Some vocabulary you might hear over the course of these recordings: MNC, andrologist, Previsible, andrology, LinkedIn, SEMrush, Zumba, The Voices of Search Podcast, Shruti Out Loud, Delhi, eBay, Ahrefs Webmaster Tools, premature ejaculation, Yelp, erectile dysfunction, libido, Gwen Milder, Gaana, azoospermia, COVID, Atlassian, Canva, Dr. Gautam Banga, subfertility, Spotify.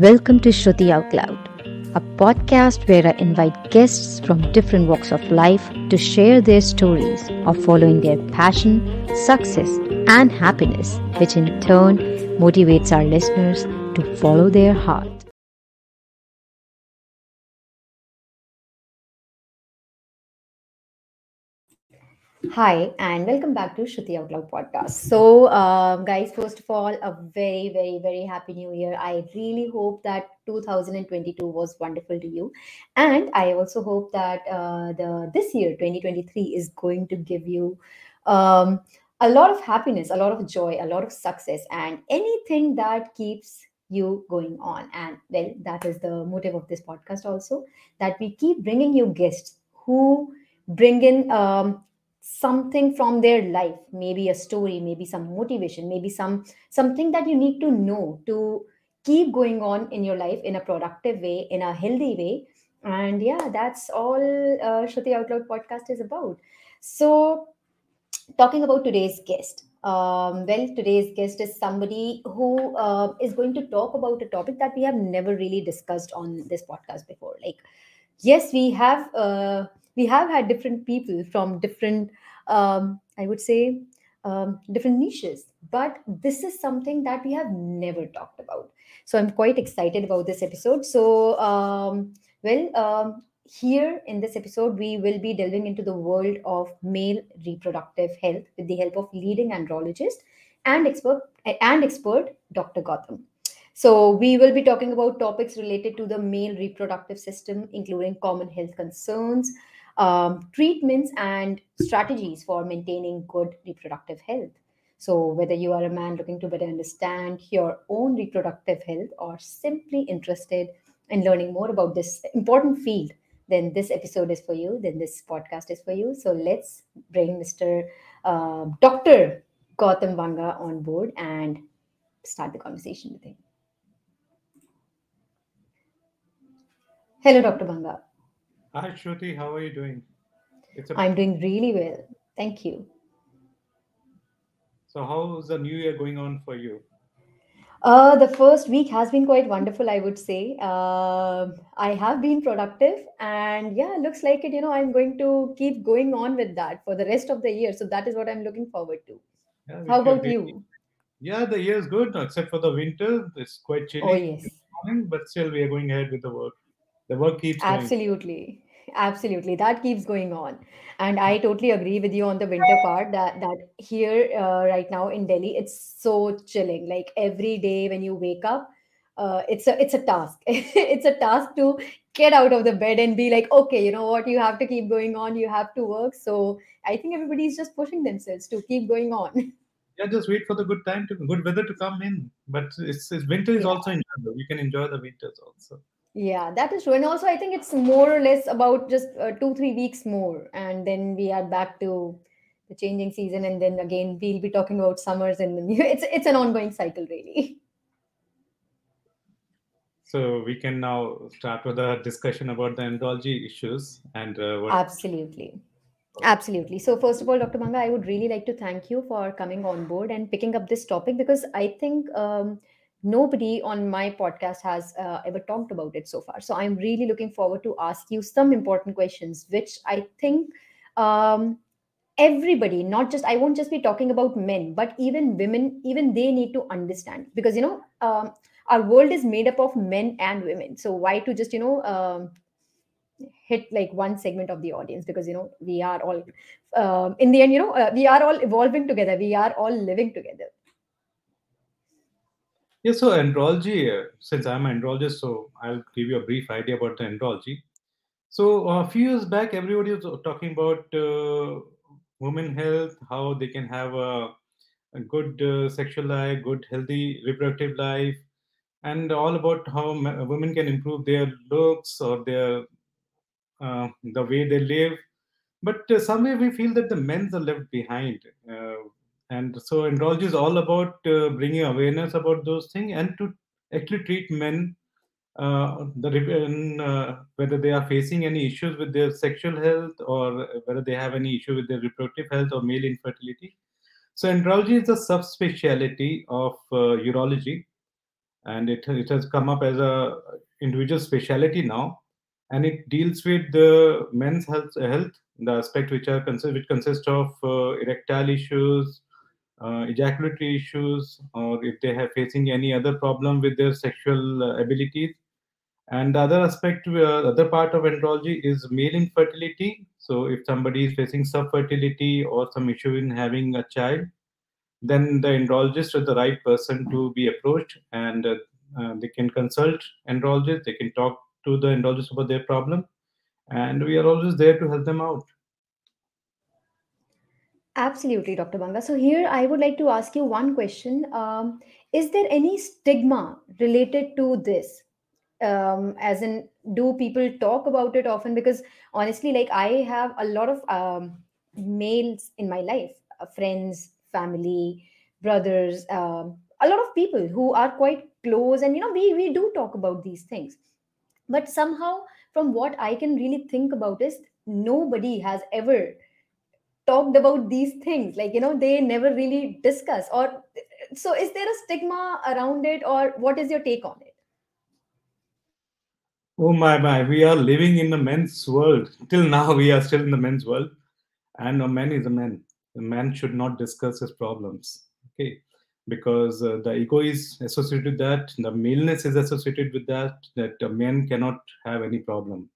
Welcome to Shruti Out Loud, a podcast where I invite guests from different walks of life to share their stories of following their passion, success, and happiness, which in turn motivates our listeners to follow their heart. Hi, and welcome back to Shruti Out Loud podcast. So, guys, first of all, a very, very, very happy new year. I really hope that 2022 was wonderful to you. And I also hope that this year, 2023, is going to give you a lot of happiness, a lot of joy, a lot of success, and anything that keeps you going on. And well, that is the motive of this podcast also, that we keep bringing you guests who bring in something from their life, maybe a story, maybe some motivation, maybe something that you need to know to keep going on in your life in a productive way, in a healthy way. And yeah, that's all Shruti Out Loud podcast is about. So talking about today's guest, today's guest is somebody who is going to talk about a topic that we have never really discussed on this podcast before. Like, yes, we have had different people from different, different niches, but this is something that we have never talked about. So I'm quite excited about this episode. So, here in this episode, we will be delving into the world of male reproductive health with the help of leading andrologist and expert Dr. Gautam. So we will be talking about topics related to the male reproductive system, including common health concerns, treatments, and strategies for maintaining good reproductive health. So whether you are a man looking to better understand your own reproductive health or simply interested in learning more about this important field, then this episode is for you, then this podcast is for you. So let's bring Dr. Gautam Banga on board and start the conversation with him. Hello, Dr. Banga. Hi, Shruti. How are you doing? I'm doing really well. Thank you. So how's the new year going on for you? The first week has been quite wonderful, I would say. I have been productive and yeah, looks like it, I'm going to keep going on with that for the rest of the year. So that is what I'm looking forward to. Yeah, how about you? Yeah, the year is good, except for the winter. It's quite chilly. Oh, yes. But still we are going ahead with the work. The work keeps going. Absolutely. That keeps going on. And I totally agree with you on the winter part that here right now in Delhi, it's so chilling. Like every day when you wake up, it's a task. It's a task to get out of the bed and be like, okay, you know what? You have to keep going on. You have to work. So I think everybody is just pushing themselves to keep going on. Yeah, just wait for the good weather to come in. But it's winter is also enjoyable. You can enjoy the winters also. Yeah, that is true. And also, I think it's more or less about just 2-3 weeks more. And then we are back to the changing season. And then again, we'll be talking about summers. And it's an ongoing cycle, really. So we can now start with a discussion about the andrology issues. And Absolutely. So first of all, Dr. Banga, I would really like to thank you for coming on board and picking up this topic, because I think... nobody on my podcast has ever talked about it so far. So I'm really looking forward to ask you some important questions, which I think everybody, I won't just be talking about men, but even women, even they need to understand, because, our world is made up of men and women. So why to just, hit like one segment of the audience, because, we are all in the end, we are all evolving together. We are all living together. Yeah, so andrology, since I'm an andrologist, so I'll give you a brief idea about the andrology. So a few years back, everybody was talking about women health, how they can have a good sexual life, good healthy reproductive life, and all about how women can improve their looks or their the way they live. But somewhere we feel that the men are left behind. And so andrology is all about bringing awareness about those things and to actually treat men, whether they are facing any issues with their sexual health or whether they have any issue with their reproductive health or male infertility. So andrology is a subspecialty of urology. and it has come up as a individual speciality now, and it deals with the men's health, the aspect which consists of erectile issues, ejaculatory issues, or if they are facing any other problem with their sexual abilities. And the other aspect, the other part of andrology is male infertility. So if somebody is facing subfertility or some issue in having a child, then the andrologist is the right person to be approached, and they can consult andrologists, they can talk to the andrologist about their problem, and we are always there to help them out. Absolutely, Dr. Banga. So here I would like to ask you one question. Is there any stigma related to this? As in, do people talk about it often? Because honestly, like, I have a lot of males in my life, friends, family, brothers, a lot of people who are quite close, and we do talk about these things. But somehow, from what I can really think about is, nobody has ever talked about these things. Like, they never really discuss. Or so, is there a stigma around it, or what is your take on it? Oh my, we are living in the men's world. Till now, we are still in the men's world. And a man is a man. A man should not discuss his problems. Okay. Because the ego is associated with that, the maleness is associated with that a man cannot have any problem,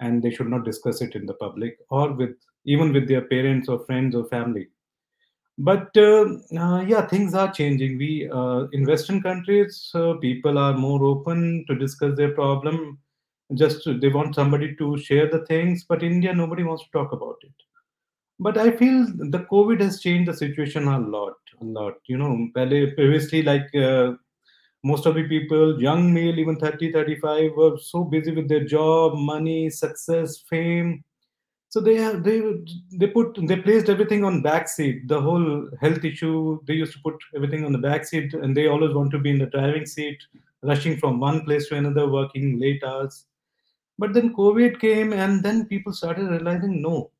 and they should not discuss it in the public or even with their parents or friends or family. But things are changing. We in Western countries, people are more open to discuss their problem. They want somebody to share the things, but in India, nobody wants to talk about it. But I feel the COVID has changed the situation a lot. Previously, like most of the people, young male, even 30, 35, were so busy with their job, money, success, fame. So they placed everything on backseat. The whole health issue, they used to put everything on the backseat, and they always want to be in the driving seat, rushing from one place to another, working late hours. But then COVID came, and then people started realizing, no,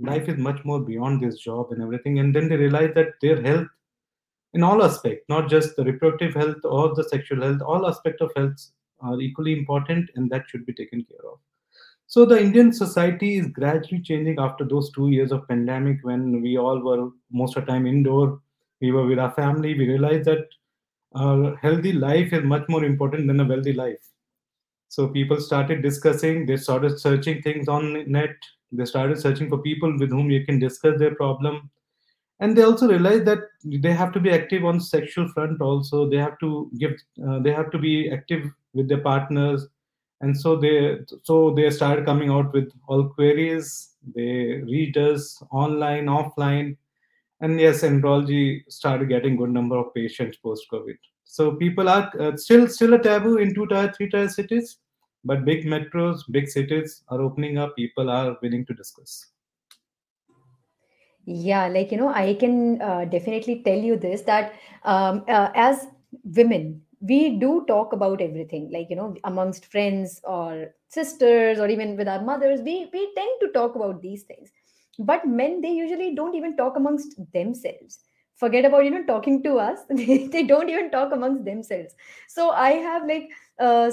life is much more beyond this job and everything. And then they realize that their health in all aspects, not just the reproductive health or the sexual health, all aspects of health are equally important, and that should be taken care of. So the Indian society is gradually changing after those 2 years of pandemic, when we all were most of the time indoor. We were with our family. We realized that a healthy life is much more important than a wealthy life. So people started discussing, they started searching things on net. They started searching for people with whom you can discuss their problem. And they also realized that they have to be active on sexual front also. They have to be active with their partners. And so they started coming out with all queries. They read us online, offline. And yes, andrology started getting good number of patients post-COVID. So people are still a taboo in 2-tier, 3-tier cities. But big metros, big cities are opening up. People are willing to discuss. Yeah, like, I can definitely tell you this, that as women, we do talk about everything. Like, amongst friends or sisters or even with our mothers, we tend to talk about these things. But men, they usually don't even talk amongst themselves. Forget about, talking to us. They don't even talk amongst themselves. So I have like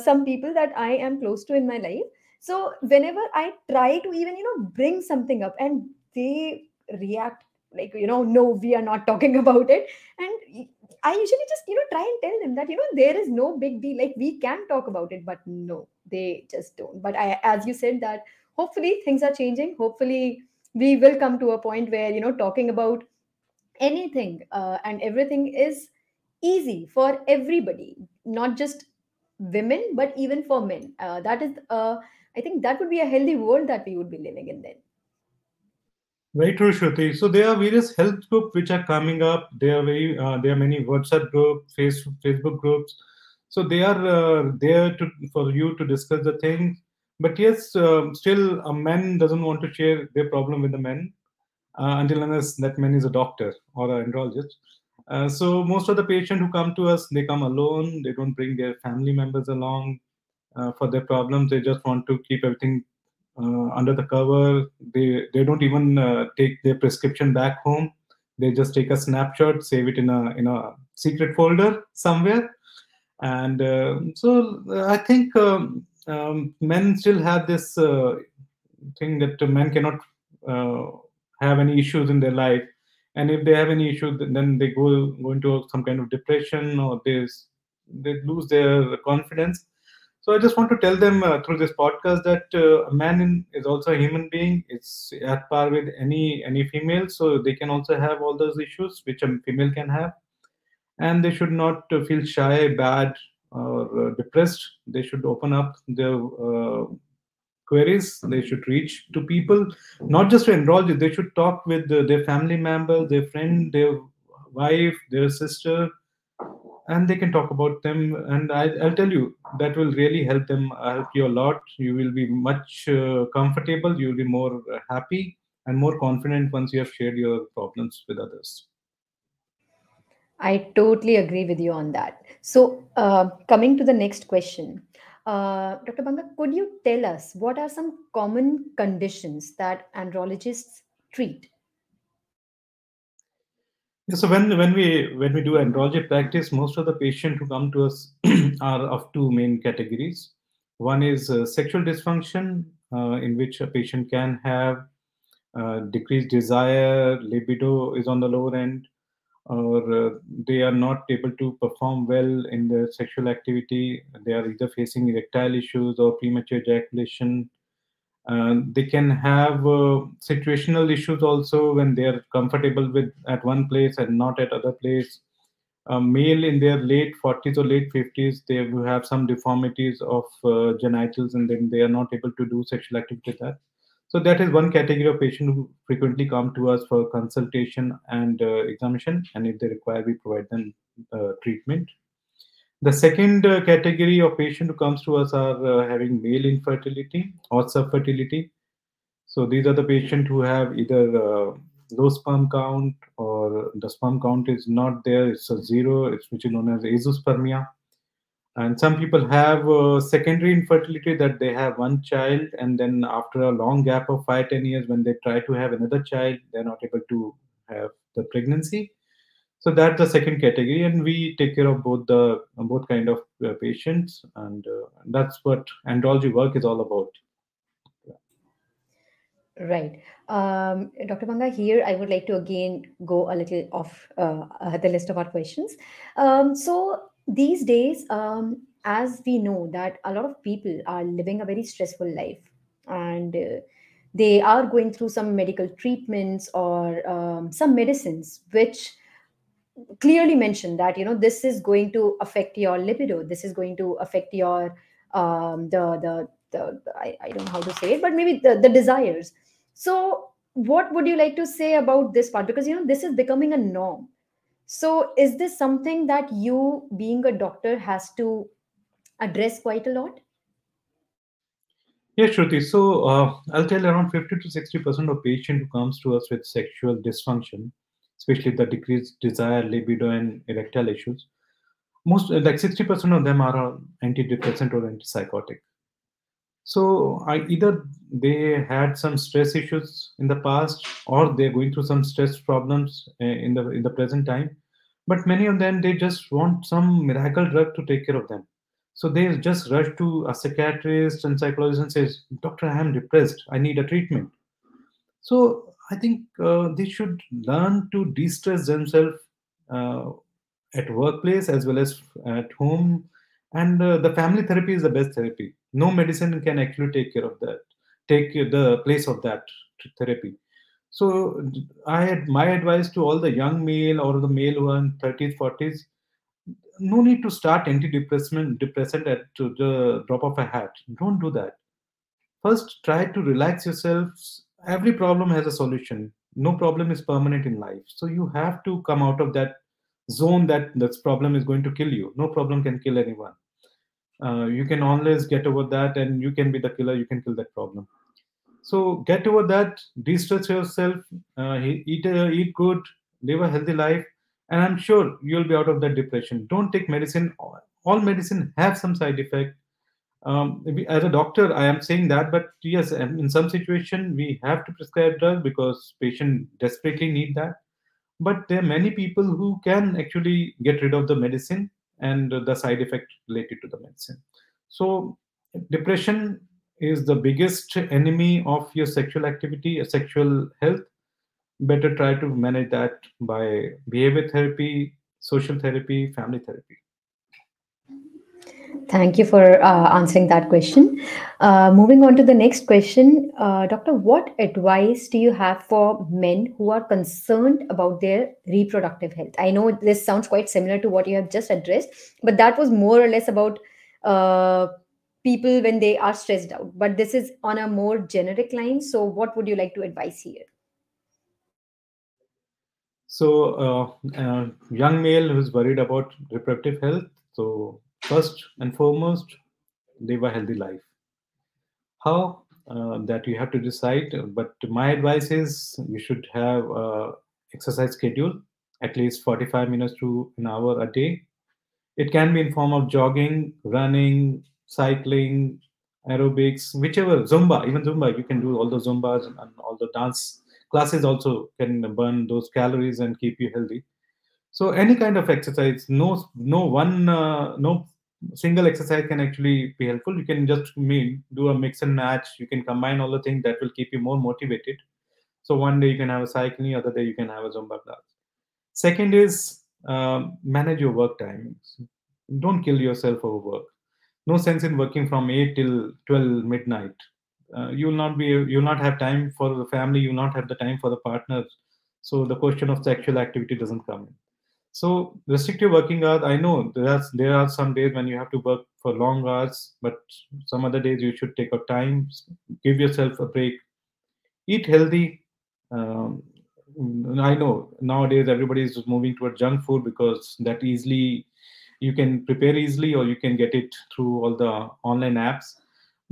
some people that I am close to in my life. So whenever I try to even, bring something up, and they react like, no, we are not talking about it. And I usually just, try and tell them that, there is no big deal. Like, we can talk about it, but no, they just don't. But I, as you said, that hopefully things are changing. Hopefully we will come to a point where, talking about anything and everything is easy for everybody, not just women, but even for men. That is, I think that would be a healthy world that we would be living in then. Very true, Shruti. So there are various health groups which are coming up. There are many WhatsApp groups, Facebook groups. So they are there for you to discuss the things. But yes, still a man doesn't want to share their problem with the men. Until unless that man is a doctor or an andrologist. So most of the patients who come to us, they come alone. They don't bring their family members along for their problems. They just want to keep everything under the cover. They don't even take their prescription back home. They just take a snapshot, save it in a secret folder somewhere, And so I think men still have this thing that men cannot have any issues in their life. And if they have any issue, then they go into some kind of depression, or they lose their confidence. So I just want to tell them through this podcast that a man is also a human being. It's at par with any female. So they can also have all those issues which a female can have. And they should not feel shy, bad, or depressed. They should open up their queries. They should reach to people, not just to andrologists. They should talk with their family members, their friend, their wife, their sister, and they can talk about them. And I'll tell you, that will really help them. I'll help you a lot. You will be much comfortable. You'll be more happy and more confident once you have shared your problems with others. I totally agree with you on that. So coming to the next question, Dr. Banga, could you tell us what are some common conditions that andrologists treat? So when we do andrology practice, most of the patients who come to us are of two main categories. One is sexual dysfunction, in which a patient can have decreased desire, libido is on the lower end, or they are not able to perform well in their sexual activity. They are either facing erectile issues or premature ejaculation. They can have situational issues also, when they are comfortable with at one place and not at other place. Male in their late 40s or late 50s, they will have some deformities of genitals, and then they are not able to do sexual activity that. So that is one category of patients who frequently come to us for consultation and examination, and if they require, we provide them treatment. The second category of patients who comes to us are having male infertility or subfertility. So these are the patients who have either low sperm count, or the sperm count is not there, it's a zero, it's which is known as azoospermia. And some people have secondary infertility, that they have one child, and then after a long gap of 5-10 years, when they try to have another child, they're not able to have the pregnancy. So that's the second category, and we take care of both kind of patients, and that's what andrology work is all about. Right. Dr. Banga, here I would like to again go a little off the list of our questions. So these days, as we know that a lot of people are living a very stressful life, and they are going through some medical treatments or some medicines which clearly mention that, you know, this is going to affect your libido, this is going to affect your I don't know how to say it, but maybe the desires. So what would you like to say about this part? Because, you know, this is becoming a norm. So is this something that you, being a doctor, has to address quite a lot? Yes, Shruti. So I'll tell around 50 to 60% of patients who comes to us with sexual dysfunction, especially the decreased desire, libido, and erectile issues. Most, like 60% of them, are antidepressant or antipsychotic. So either they had some stress issues in the past, or they're going through some stress problems in the present time. But many of them, they just want some miracle drug to take care of them. So they just rush to a psychiatrist and psychologist and says, "Doctor, I am depressed. I need a treatment." So I think they should learn to de-stress themselves at workplace as well as at home. And the family therapy is the best therapy. No medicine can actually take care of that, take the place of that therapy. So I had my advice to all the young male or the male who are in 30s, 40s, no need to start antidepressant at the drop of a hat. Don't do that. First, try to relax yourselves. Every problem has a solution. No problem is permanent in life. So you have to come out of that zone that this problem is going to kill you. No problem can kill anyone. You can always get over that, and you can be the killer, you can kill that problem. So get over that, de-stress yourself, eat good, live a healthy life, and I'm sure you'll be out of that depression. Don't take medicine. All medicine have some side effect. As a doctor, I am saying that, but yes, in some situation, we have to prescribe drugs because patients desperately need that. But there are many people who can actually get rid of the medicine and the side effect related to the medicine. So depression is the biggest enemy of your sexual activity, your sexual health. Better try to manage that by behavior therapy, social therapy, family therapy. Thank you for answering that question. Moving on to the next question. Doctor, what advice do you have for men who are concerned about their reproductive health? I know this sounds quite similar to what you have just addressed, but that was more or less about people when they are stressed out. But this is on a more generic line. So what would you like to advise here? So young male who's worried about reproductive health, so first and foremost, live a healthy life. How? That you have to decide. But my advice is you should have an exercise schedule, at least 45 minutes to an hour a day. It can be in form of jogging, running, cycling, aerobics, whichever, Zumba, even Zumba. You can do all the Zumbas and all the dance classes also can burn those calories and keep you healthy. So any kind of exercise, no single exercise can actually be helpful. You can just do a mix and match. You can combine all the things that will keep you more motivated. So one day you can have a cycling, other day you can have a Zumba class. Second is manage your work time. Don't kill yourself over work. No sense in working from 8 till 12 midnight. You'll not have time for the family. You'll not have the time for the partner. So the question of sexual activity doesn't come in. So restrict your working hours. I know there are some days when you have to work for long hours, but some other days you should take out time, give yourself a break, eat healthy. I know nowadays everybody is moving toward junk food because that easily you can prepare easily, or you can get it through all the online apps.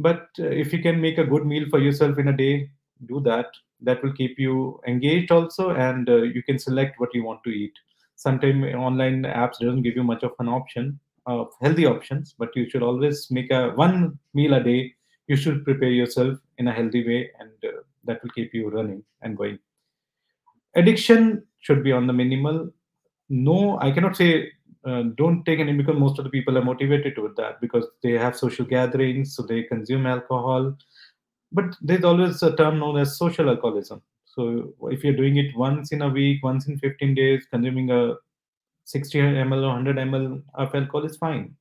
But if you can make a good meal for yourself in a day, do that. That will keep you engaged also, and you can select what you want to eat. Sometimes online apps doesn't give you much of an option of healthy options, but you should always make one meal a day. You should prepare yourself in a healthy way, and that will keep you running and going. Addiction should be on the minimal. No, I cannot say don't take any, because most of the people are motivated to that because they have social gatherings, so they consume alcohol. But there's always a term known as social alcoholism. So if you're doing it once in a week, once in 15 days, consuming a 60 ml or 100 ml of alcohol is fine.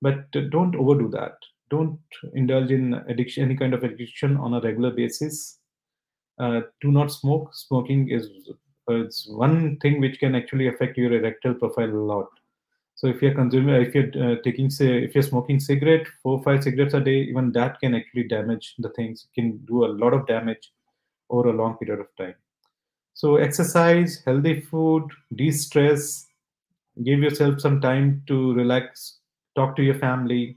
But don't overdo that. Don't indulge in addiction, any kind of addiction on a regular basis. Do not smoke. Smoking is one thing which can actually affect your erectile profile a lot. So if you're smoking cigarette, 4 or 5 cigarettes a day, even that can actually damage the things. It can do a lot of damage over a long period of time. So exercise, healthy food, de-stress, give yourself some time to relax, talk to your family,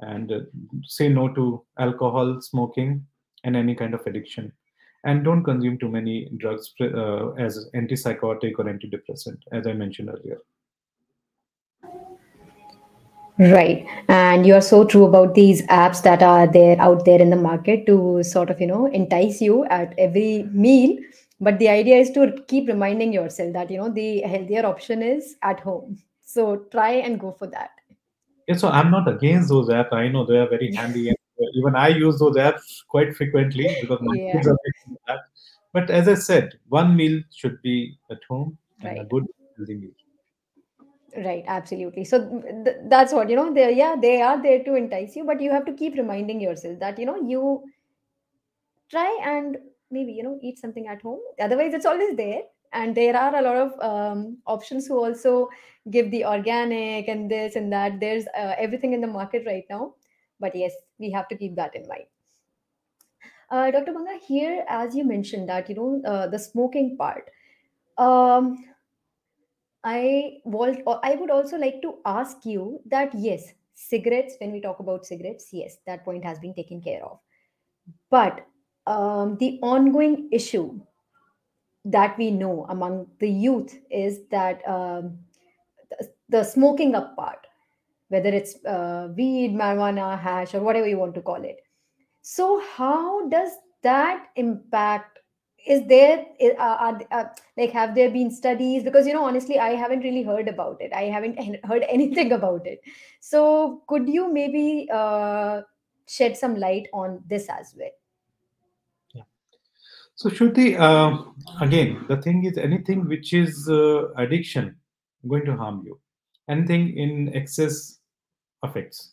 and say no to alcohol, smoking, and any kind of addiction. And don't consume too many drugs as antipsychotic or antidepressant, as I mentioned earlier. Right. And you are so true about these apps that are out there in the market to sort of, entice you at every meal. But the idea is to keep reminding yourself that, the healthier option is at home. So try and go for that. Yeah, so I'm not against those apps. I know they are very handy. And even I use those apps quite frequently because my kids are using that. But as I said, one meal should be at home, and a good healthy meal. Right, absolutely. So that's what, they are there to entice you, but you have to keep reminding yourself that, you try and maybe, eat something at home. Otherwise, it's always there. And there are a lot of options who also give the organic and this and that. There's everything in the market right now. But yes, we have to keep that in mind. Dr. Banga, here, as you mentioned that, the smoking part, I would also like to ask you that, yes, cigarettes, when we talk about cigarettes, yes, that point has been taken care of. But the ongoing issue that we know among the youth is that the smoking up part, whether it's weed, marijuana, hash, or whatever you want to call it. So how does that impact is there, like, have there been studies? Because, you know, honestly, I haven't really heard about it. I haven't heard anything about it. So could you maybe shed some light on this as well? Yeah. So Shruti, again, the thing is, anything which is addiction going to harm you. Anything in excess affects.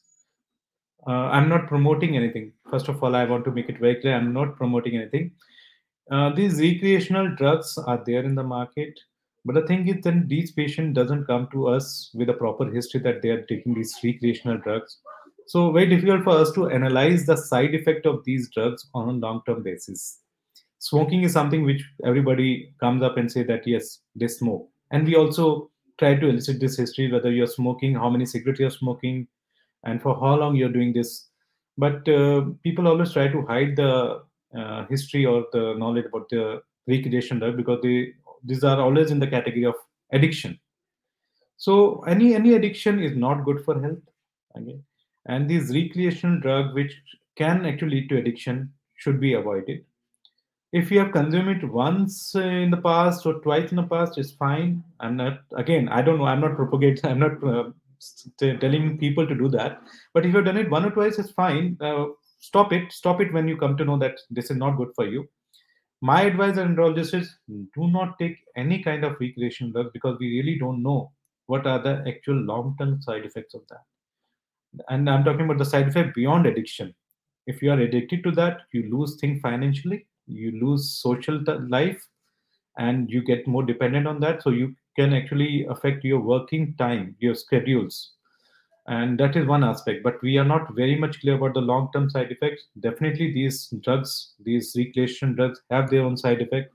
I'm not promoting anything. First of all, I want to make it very clear, I'm not promoting anything. These recreational drugs are there in the market, but the thing is, then these patients doesn't come to us with a proper history that they are taking these recreational drugs. So very difficult for us to analyze the side effect of these drugs on a long-term basis. Smoking is something which everybody comes up and say that, yes, they smoke. And we also try to elicit this history, whether you're smoking, how many cigarettes you're smoking, and for how long you're doing this. But people always try to hide the history or the knowledge about the recreation drug, because these are always in the category of addiction. So any addiction is not good for health. Okay? And these recreational drugs, which can actually lead to addiction, should be avoided. If you have consumed it once in the past or twice in the past, it's fine. I'm not telling people to do that. But if you've done it one or twice, it's fine. Stop it when you come to know that this is not good for you. My advice as an andrologist is, do not take any kind of recreational drug, because we really don't know what are the actual long-term side effects of that. And I'm talking about the side effect beyond addiction. If you are addicted to that, you lose things financially, you lose social life, and you get more dependent on that. So you can actually affect your working time, your schedules. And that is one aspect, but we are not very much clear about the long-term side effects. Definitely these recreational drugs have their own side effect.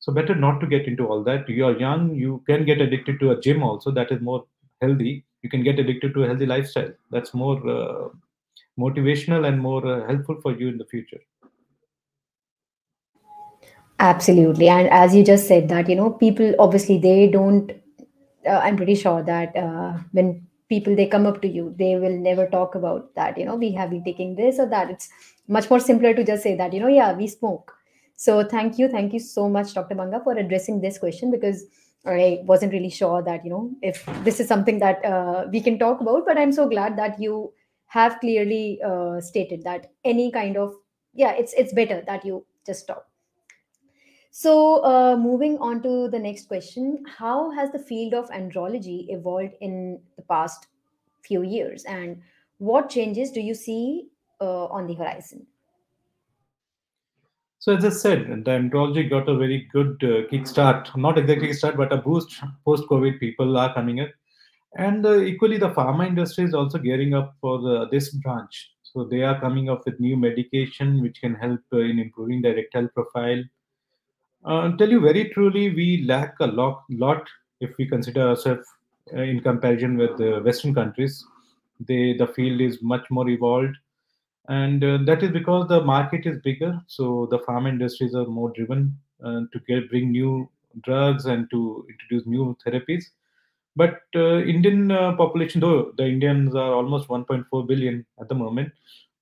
So better not to get into all that. You are young, you can get addicted to a gym also. That is more healthy. You can get addicted to a healthy lifestyle. That's more motivational and more helpful for you in the future. Absolutely. And as you just said that, you know, people, obviously they don't, I'm pretty sure that when people, they come up to you, they will never talk about that, you know, we have been taking this or that. It's much more simpler to just say that, you know, yeah, we smoke. So thank you so much, Dr. Banga, for addressing this question, because I wasn't really sure that, you know, if this is something that we can talk about, but I'm so glad that you have clearly stated that any kind of, yeah, it's better that you just stop. So moving on to the next question, how has the field of andrology evolved in the past few years, and what changes do you see on the horizon? So as I said, the andrology got a very good kickstart, not exactly kickstart, but a boost post-COVID. People are coming up. And equally, the pharma industry is also gearing up for this branch. So they are coming up with new medication which can help in improving the erectile profile. I'll tell you very truly, we lack a lot if we consider ourselves in comparison with the Western countries. The field is much more evolved, and that is because the market is bigger. So the pharma industries are more driven to bring new drugs and to introduce new therapies. But Indian population, though the Indians are almost 1.4 billion at the moment,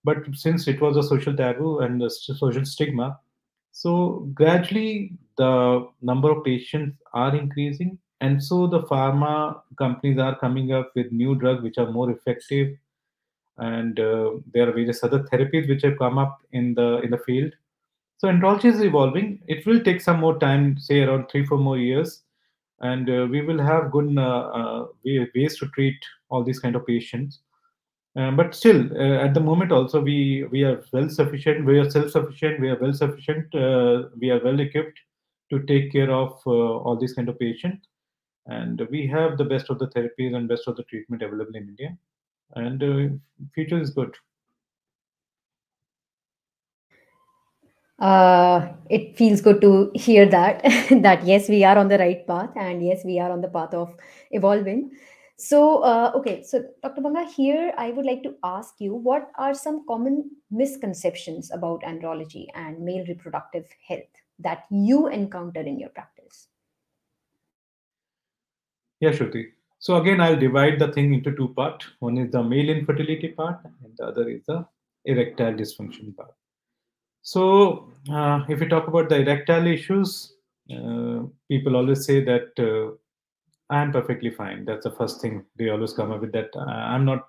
but since it was a social taboo and a social stigma, so gradually the number of patients are increasing, and so the pharma companies are coming up with new drugs which are more effective, and there are various other therapies which have come up in the field. So andrology is evolving. It will take some more time, say around 3-4 more years, and we will have good ways to treat all these kind of patients. But still, at the moment also, we are well sufficient, we are self-sufficient, we are well sufficient, we are well equipped to take care of all these kind of patients. And we have the best of the therapies and best of the treatment available in India. And future is good. It feels good to hear that, that yes, we are on the right path, and yes, we are on the path of evolving. So, so Dr. Banga, here I would like to ask you, what are some common misconceptions about andrology and male reproductive health that you encounter in your practice? Yeah, Shruti. So again, I'll divide the thing into two parts. One is the male infertility part, and the other is the erectile dysfunction part. So if we talk about the erectile issues, people always say that I'm perfectly fine. That's the first thing they always come up with, that I'm not,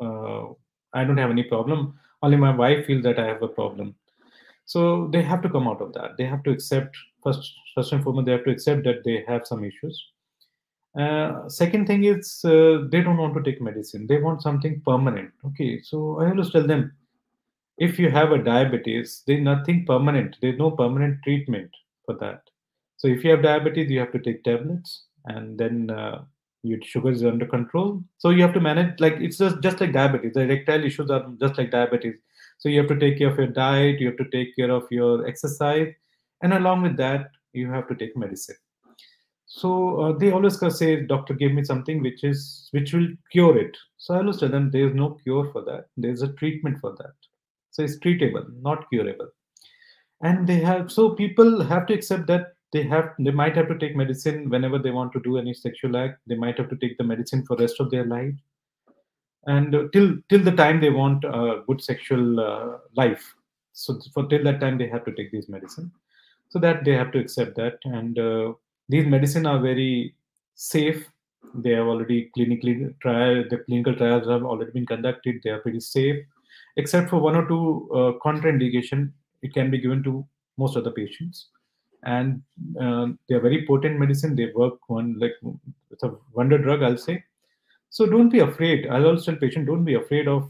I don't have any problem. Only my wife feels that I have a problem. So they have to come out of that. They have to accept, first and foremost, they have to accept that they have some issues. Second thing is they don't want to take medicine. They want something permanent. Okay, so I always tell them, if you have a diabetes, there's nothing permanent. There's no permanent treatment for that. So if you have diabetes, you have to take tablets, and then your sugar is under control. So you have to manage, like it's just like diabetes. The erectile issues are just like diabetes. So you have to take care of your diet, you have to take care of your exercise, and along with that, you have to take medicine. So they always say, doctor, give me something which will cure it. So I always tell them, there is no cure for that. There is a treatment for that. So it's treatable, not curable. And they have, so people have to accept that they might have to take medicine whenever they want to do any sexual act. They might have to take the medicine for the rest of their life, and till the time they want a good sexual life. So till that time, they have to take these medicine. So that they have to accept that. And these medicine are very safe. They have already the clinical trials have already been conducted. They are pretty safe, except for one or two contraindication. It can be given to most of the patients. And they are very potent medicine. They work it's a wonder drug, I'll say. So don't be afraid. I'll also tell patients, don't be afraid of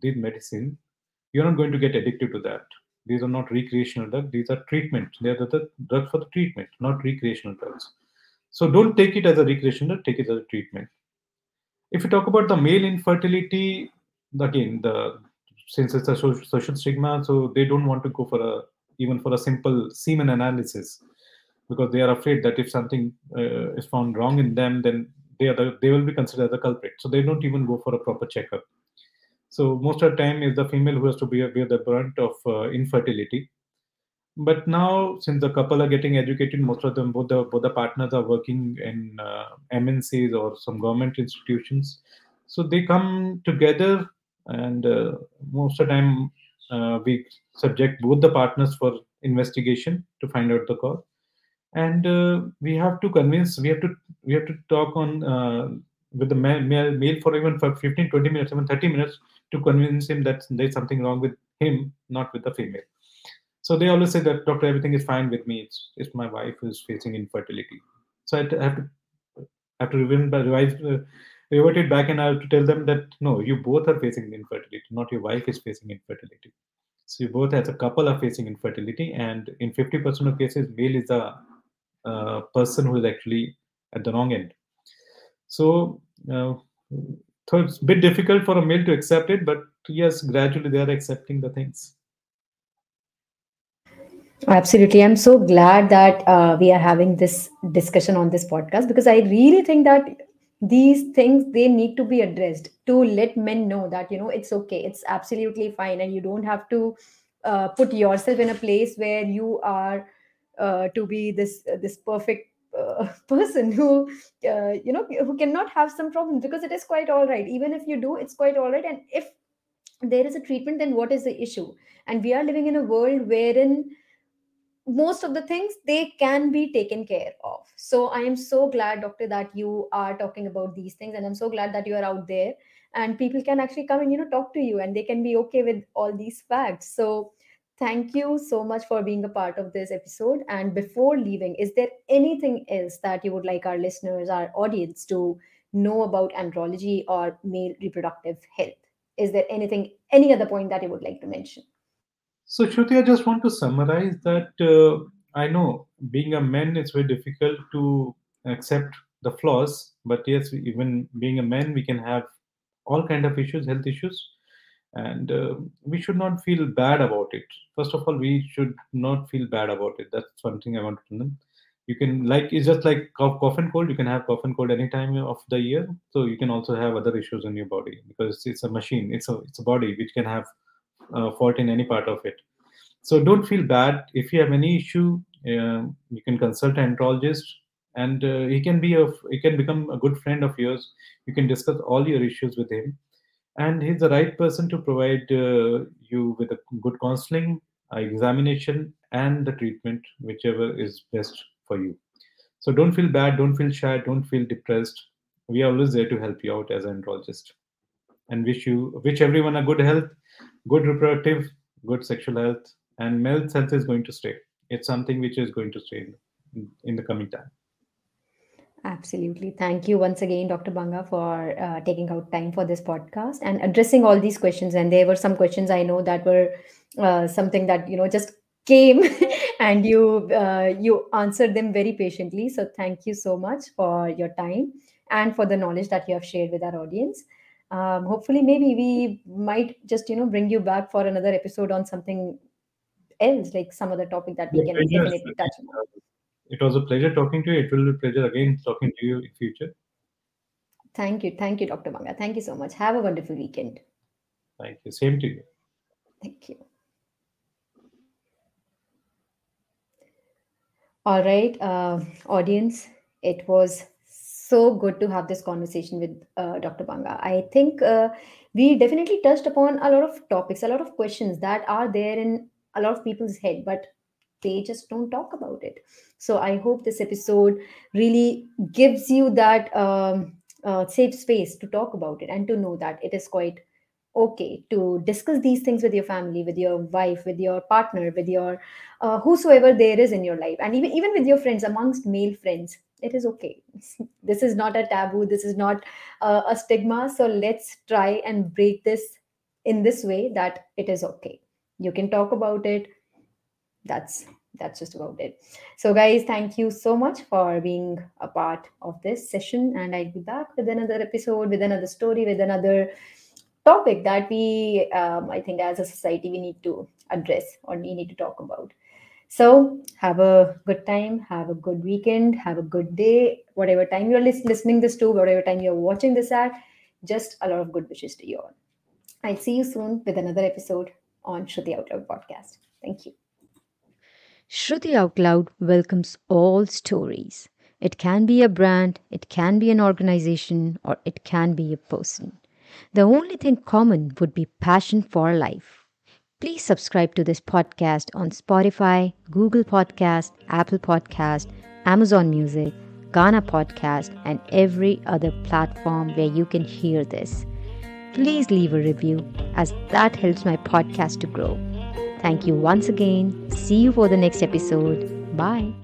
these medicine. You're not going to get addicted to that. These are not recreational drugs. These are treatment. They are the drugs for the treatment, not recreational drugs. So don't take it as a recreational drug. Take it as a treatment. If you talk about the male infertility, again, since it's a social stigma, so they don't want to go for even for a simple semen analysis, because they are afraid that if something is found wrong in them, then they will be considered the culprit. So they don't even go for a proper checkup. So most of the time is the female who has to bear the brunt of infertility. But now, since the couple are getting educated, most of them, both the partners are working in MNCs or some government institutions. So they come together, and most of the time, we subject both the partners for investigation to find out the cause, and we have to talk on with the male for even for 15, 20 minutes, even 30 minutes to convince him that there's something wrong with him, not with the female. So they always say that, doctor, everything is fine with me. It's my wife who is facing infertility. So I have to revert it back, and I have to tell them that, no, you both are facing infertility, not your wife is facing infertility. So you both as a couple are facing infertility, and in 50% of cases, male is the person who is actually at the wrong end. So it's a bit difficult for a male to accept it, but yes, gradually they are accepting the things. Absolutely. I'm so glad that we are having this discussion on this podcast, because I really think that these things, they need to be addressed to let men know that, it's okay, it's absolutely fine, and you don't have to put yourself in a place where you are to be this perfect person who cannot have some problems, because it is quite all right. Even if you do, it's quite all right. And if there is a treatment, then what is the issue? And we are living in a world wherein most of the things, they can be taken care of. So I am so glad, doctor, that you are talking about these things, and I'm so glad that you are out there and people can actually come and talk to you, and they can be okay with all these facts. So thank you so much for being a part of this episode. And before leaving, is there anything else that you would like our listeners, our audience, to know about andrology or male reproductive health? Is there any other point that you would like to mention? So, Shruti, I just want to summarize that I know being a man, it's very difficult to accept the flaws. But yes, even being a man, we can have all kinds of issues, health issues. And we should not feel bad about it. First of all, we should not feel bad about it. That's one thing I want to tell them. You can, it's just like cough and cold. You can have cough and cold any time of the year. So you can also have other issues in your body, because it's a machine. It's a body which can have fault in any part of it. So don't feel bad. If you have any issue, you can consult an andrologist, and he can become a good friend of yours. You can discuss all your issues with him, and he's the right person to provide you with a good counseling. examination and the treatment, whichever is best for you. So don't feel bad, don't feel shy, don't feel depressed. We are always there to help you out as an andrologist, and wish everyone a good health, good reproductive, good sexual health, and male health is going to stay. It's something which is going to stay in the coming time. Absolutely. Thank you once again, Dr. Banga, for taking out time for this podcast and addressing all these questions. And there were some questions I know that were something that, just came and you answered them very patiently. So thank you so much for your time and for the knowledge that you have shared with our audience. Hopefully, maybe we might just, bring you back for another episode on something else, like some other topic that we can definitely touch on. It was a pleasure talking to you. It will be a pleasure again talking to you in future. Thank you. Thank you, Dr. Banga. Thank you so much. Have a wonderful weekend. Thank you. Same to you. Thank you. All right, audience, it was so good to have this conversation with Dr. Banga. I think we definitely touched upon a lot of topics, a lot of questions that are there in a lot of people's head, but they just don't talk about it. So I hope this episode really gives you that safe space to talk about it and to know that it is quite okay to discuss these things with your family, with your wife, with your partner, with your whosoever there is in your life, and even with your friends, amongst male friends. It is okay. This is not a taboo. This is not a stigma. So let's try and break this in this way that it is okay. You can talk about it. That's just about it. So guys, thank you so much for being a part of this session. And I'll be back with another episode, with another story, with another topic that we, I think as a society, we need to address or we need to talk about. So have a good time, have a good weekend, have a good day, whatever time you're listening this to, whatever time you're watching this at, just a lot of good wishes to you all. I'll see you soon with another episode on Shruti Out Loud podcast. Thank you. Shruti Out Loud welcomes all stories. It can be a brand, it can be an organization, or it can be a person. The only thing common would be passion for life. Please subscribe to this podcast on Spotify, Google Podcast, Apple Podcast, Amazon Music, Gaana Podcast, and every other platform where you can hear this. Please leave a review, as that helps my podcast to grow. Thank you once again. See you for the next episode. Bye.